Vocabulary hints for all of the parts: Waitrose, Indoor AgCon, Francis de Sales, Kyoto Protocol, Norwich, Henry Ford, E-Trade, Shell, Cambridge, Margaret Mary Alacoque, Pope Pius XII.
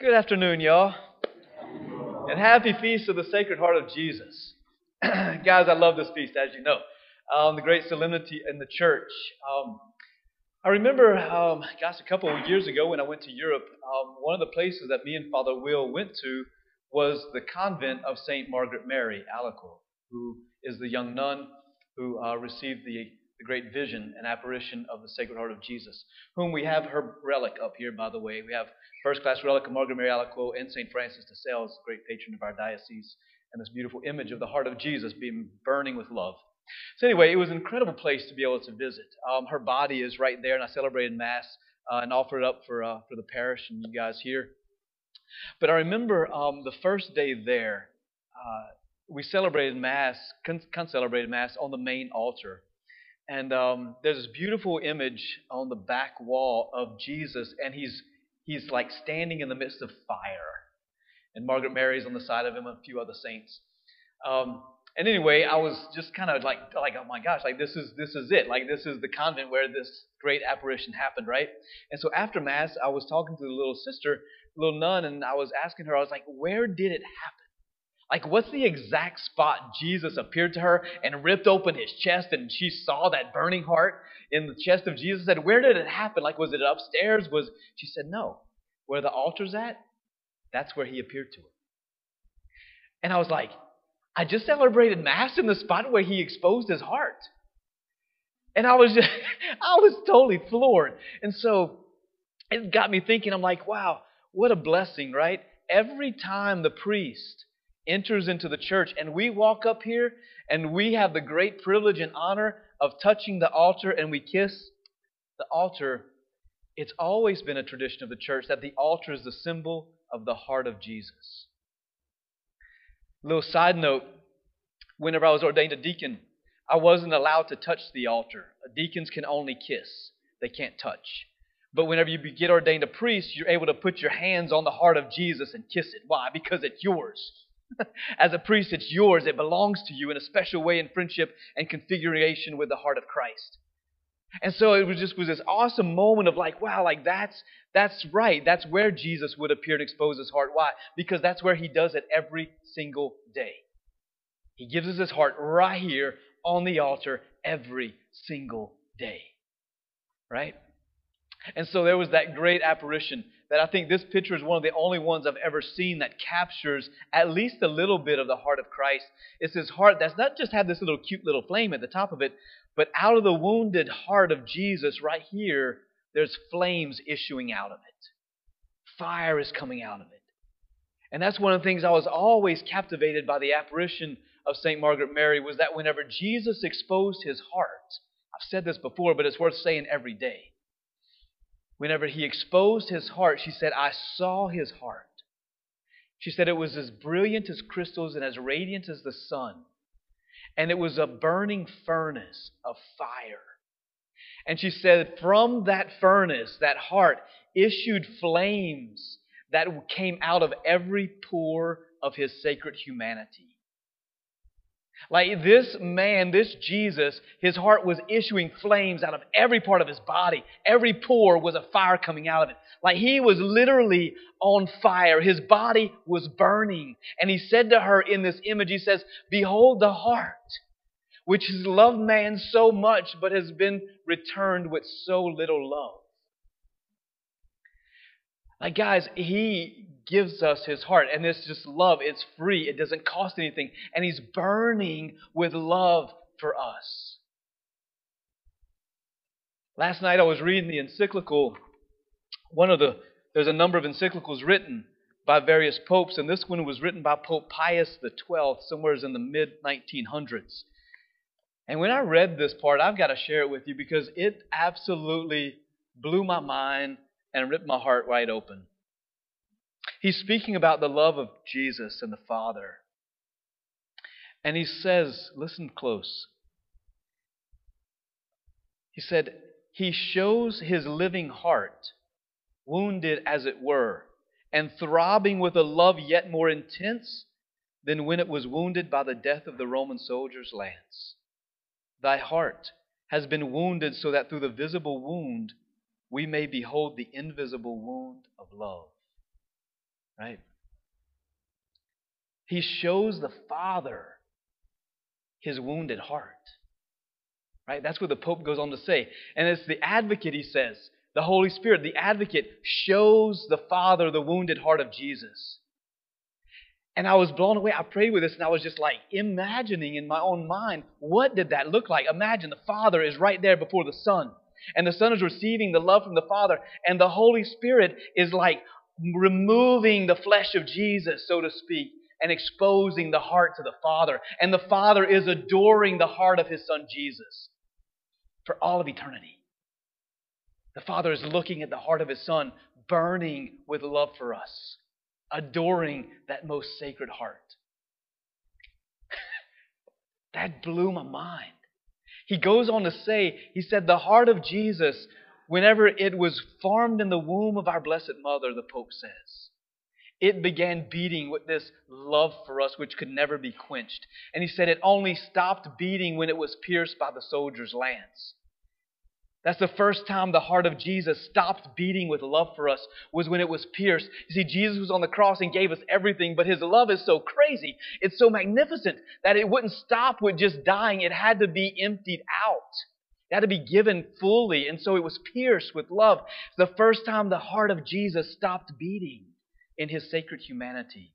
Good afternoon, y'all. And happy feast of the Sacred Heart of Jesus. Guys, I love this feast, as you know. The great solemnity in the church. I remember, a couple of years ago when I went to Europe, one of the places that me and Father Will went to was the convent of St. Margaret Mary Alacoque, who is the young nun who received the great vision and apparition of the Sacred Heart of Jesus, whom we have her relic up here, by the way. We have first-class relic of Margaret Mary Alacoque and St. Francis de Sales, great patron of our diocese, and this beautiful image of the heart of Jesus being burning with love. So anyway, it was an incredible place to be able to visit. Her body is right there, and I celebrated Mass and offered it up for the parish and you guys here. But I remember the first day there, we celebrated Mass, concelebrated Mass on the main altar. And there's this beautiful image on the back wall of Jesus, and he's like standing in the midst of fire. And Margaret Mary's on the side of him and a few other saints. And anyway, I was just kind of like oh my gosh, like this is it. Like this is the convent where this great apparition happened, right? And so after Mass, I was talking to the little sister, little nun, and I was asking her, I was like, where did it happen? Like, what's the exact spot Jesus appeared to her and ripped open his chest, and she saw that burning heart in the chest of Jesus? Said, where did it happen? Like, was it upstairs? She said, no. Where the altar's at, that's where he appeared to her. And I was like, I just celebrated Mass in the spot where he exposed his heart. And I was just, I was totally floored. And so it got me thinking, I'm like, wow, what a blessing, right? Every time the priest enters into the church, and we walk up here, and we have the great privilege and honor of touching the altar, and we kiss the altar. It's always been a tradition of the church that the altar is the symbol of the heart of Jesus. A little side note, whenever I was ordained a deacon, I wasn't allowed to touch the altar. Deacons can only kiss. They can't touch. But whenever you get ordained a priest, you're able to put your hands on the heart of Jesus and kiss it. Why? Because it's yours. As a priest, it's yours. It belongs to you in a special way in friendship and configuration with the heart of Christ. And so it was this awesome moment of like, wow, like that's right. That's where Jesus would appear and expose his heart. Why? Because that's where he does it every single day. He gives us his heart right here on the altar every single day. Right? And so there was that great apparition that I think this picture is one of the only ones I've ever seen that captures at least a little bit of the heart of Christ. It's his heart that's not just had this little cute little flame at the top of it, but out of the wounded heart of Jesus right here, there's flames issuing out of it. Fire is coming out of it. And that's one of the things I was always captivated by the apparition of St. Margaret Mary was that whenever Jesus exposed his heart, I've said this before, but it's worth saying every day. Whenever he exposed his heart, she said, I saw his heart. She said it was as brilliant as crystals and as radiant as the sun. And it was a burning furnace of fire. And she said from that furnace, that heart, issued flames that came out of every pore of his sacred humanity. Like this man, this Jesus, his heart was issuing flames out of every part of his body. Every pore was a fire coming out of it. Like he was literally on fire. His body was burning. And he said to her in this image, he says, behold the heart, which has loved man so much, but has been returned with so little love. Like guys, he gives us his heart, and it's just love. It's free. It doesn't cost anything, and he's burning with love for us. Last night I was reading the encyclical. There's a number of encyclicals written by various popes, and this one was written by Pope Pius XII, somewhere in the mid-1900s. And when I read this part, I've got to share it with you because it absolutely blew my mind and ripped my heart wide open. He's speaking about the love of Jesus and the Father. And he says, listen close. He said, he shows his living heart, wounded as it were, and throbbing with a love yet more intense than when it was wounded by the death of the Roman soldier's lance. Thy heart has been wounded so that through the visible wound we may behold the invisible wound of love. right? He shows the Father his wounded heart, right? That's what the Pope goes on to say. And it's the advocate, he says, the Holy Spirit, the advocate, shows the Father the wounded heart of Jesus. And I was blown away. I prayed with this and I was just like imagining in my own mind, what did that look like? Imagine the Father is right there before the Son. And the Son is receiving the love from the Father. And the Holy Spirit is like removing the flesh of Jesus, so to speak, and exposing the heart to the Father. And the Father is adoring the heart of His Son Jesus for all of eternity. The Father is looking at the heart of His Son, burning with love for us, adoring that most sacred heart. That blew my mind. He goes on to say, he said, the heart of Jesus, whenever it was formed in the womb of our Blessed Mother, the Pope says, it began beating with this love for us which could never be quenched. And he said it only stopped beating when it was pierced by the soldier's lance. That's the first time the heart of Jesus stopped beating with love for us, was when it was pierced. You see, Jesus was on the cross and gave us everything, but His love is so crazy, it's so magnificent, that it wouldn't stop with just dying. It had to be emptied out. It had to be given fully, and so it was pierced with love. It's the first time the heart of Jesus stopped beating in His sacred humanity.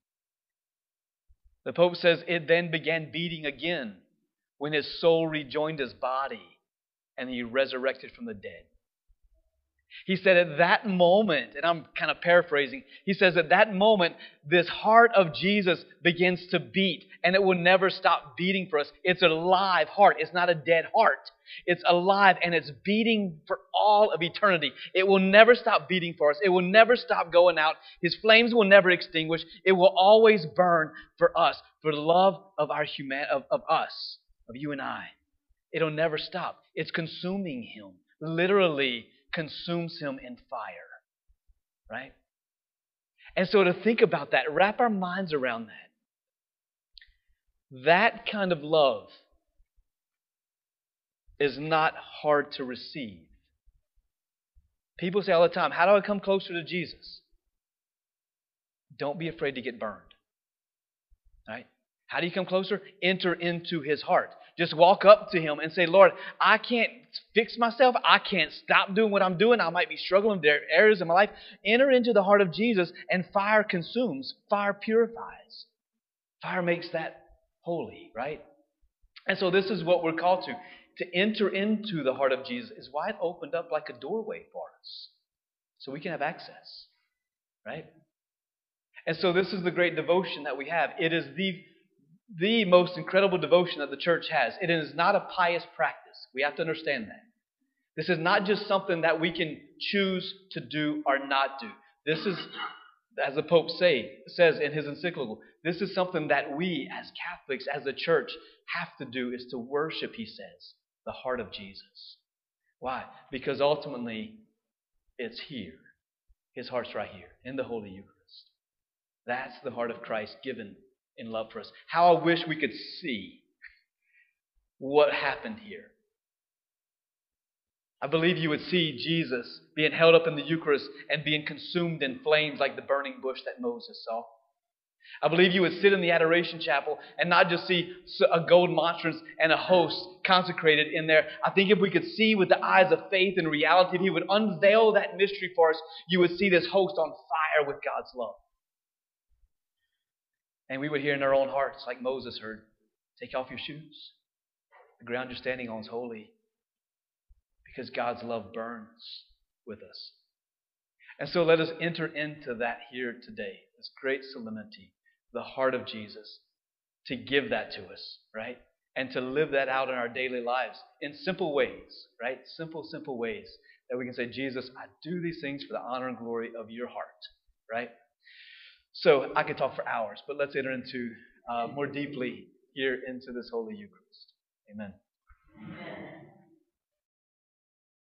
The Pope says it then began beating again when His soul rejoined His body and He resurrected from the dead. He said at that moment, and I'm kind of paraphrasing, he says at that moment, this heart of Jesus begins to beat, and it will never stop beating for us. It's a live heart. It's not a dead heart. It's alive, and it's beating for all of eternity. It will never stop beating for us. It will never stop going out. His flames will never extinguish. It will always burn for us, for the love of our us, of you and I. It'll never stop. It's consuming Him. Literally consumes Him in fire, right? And so to think about that, wrap our minds around that. That kind of love is not hard to receive. People say all the time, how do I come closer to Jesus? Don't be afraid to get burned, right? How do you come closer? Enter into His heart. Just walk up to Him and say, Lord, I can't fix myself. I can't stop doing what I'm doing. I might be struggling. There are areas in my life. Enter into the heart of Jesus, and fire consumes. Fire purifies. Fire makes that holy, right? And so this is what we're called to. To enter into the heart of Jesus is wide opened up like a doorway for us, so we can have access, right? And so this is the great devotion that we have. It is the most incredible devotion that the church has. It is not a pious practice. We have to understand that. This is not just something that we can choose to do or not do. This is, as the Pope says in his encyclical, this is something that we as Catholics, as the church, have to do, is to worship, he says, the heart of Jesus. Why? Because ultimately, it's here. His heart's right here in the Holy Eucharist. That's the heart of Christ given in love for us. How I wish we could see what happened here. I believe you would see Jesus being held up in the Eucharist and being consumed in flames like the burning bush that Moses saw. I believe you would sit in the Adoration Chapel and not just see a gold monstrance and a host consecrated in there. I think if we could see with the eyes of faith and reality, if He would unveil that mystery for us, you would see this host on fire with God's love. And we would hear in our own hearts, like Moses heard, take off your shoes. The ground you're standing on is holy, because God's love burns with us. And so let us enter into that here today, this great solemnity, the heart of Jesus, to give that to us, right? And to live that out in our daily lives in simple ways, right? Simple ways that we can say, Jesus, I do these things for the honor and glory of your heart, right? So I could talk for hours, but let's enter into more deeply here into this Holy Eucharist. Amen. Amen.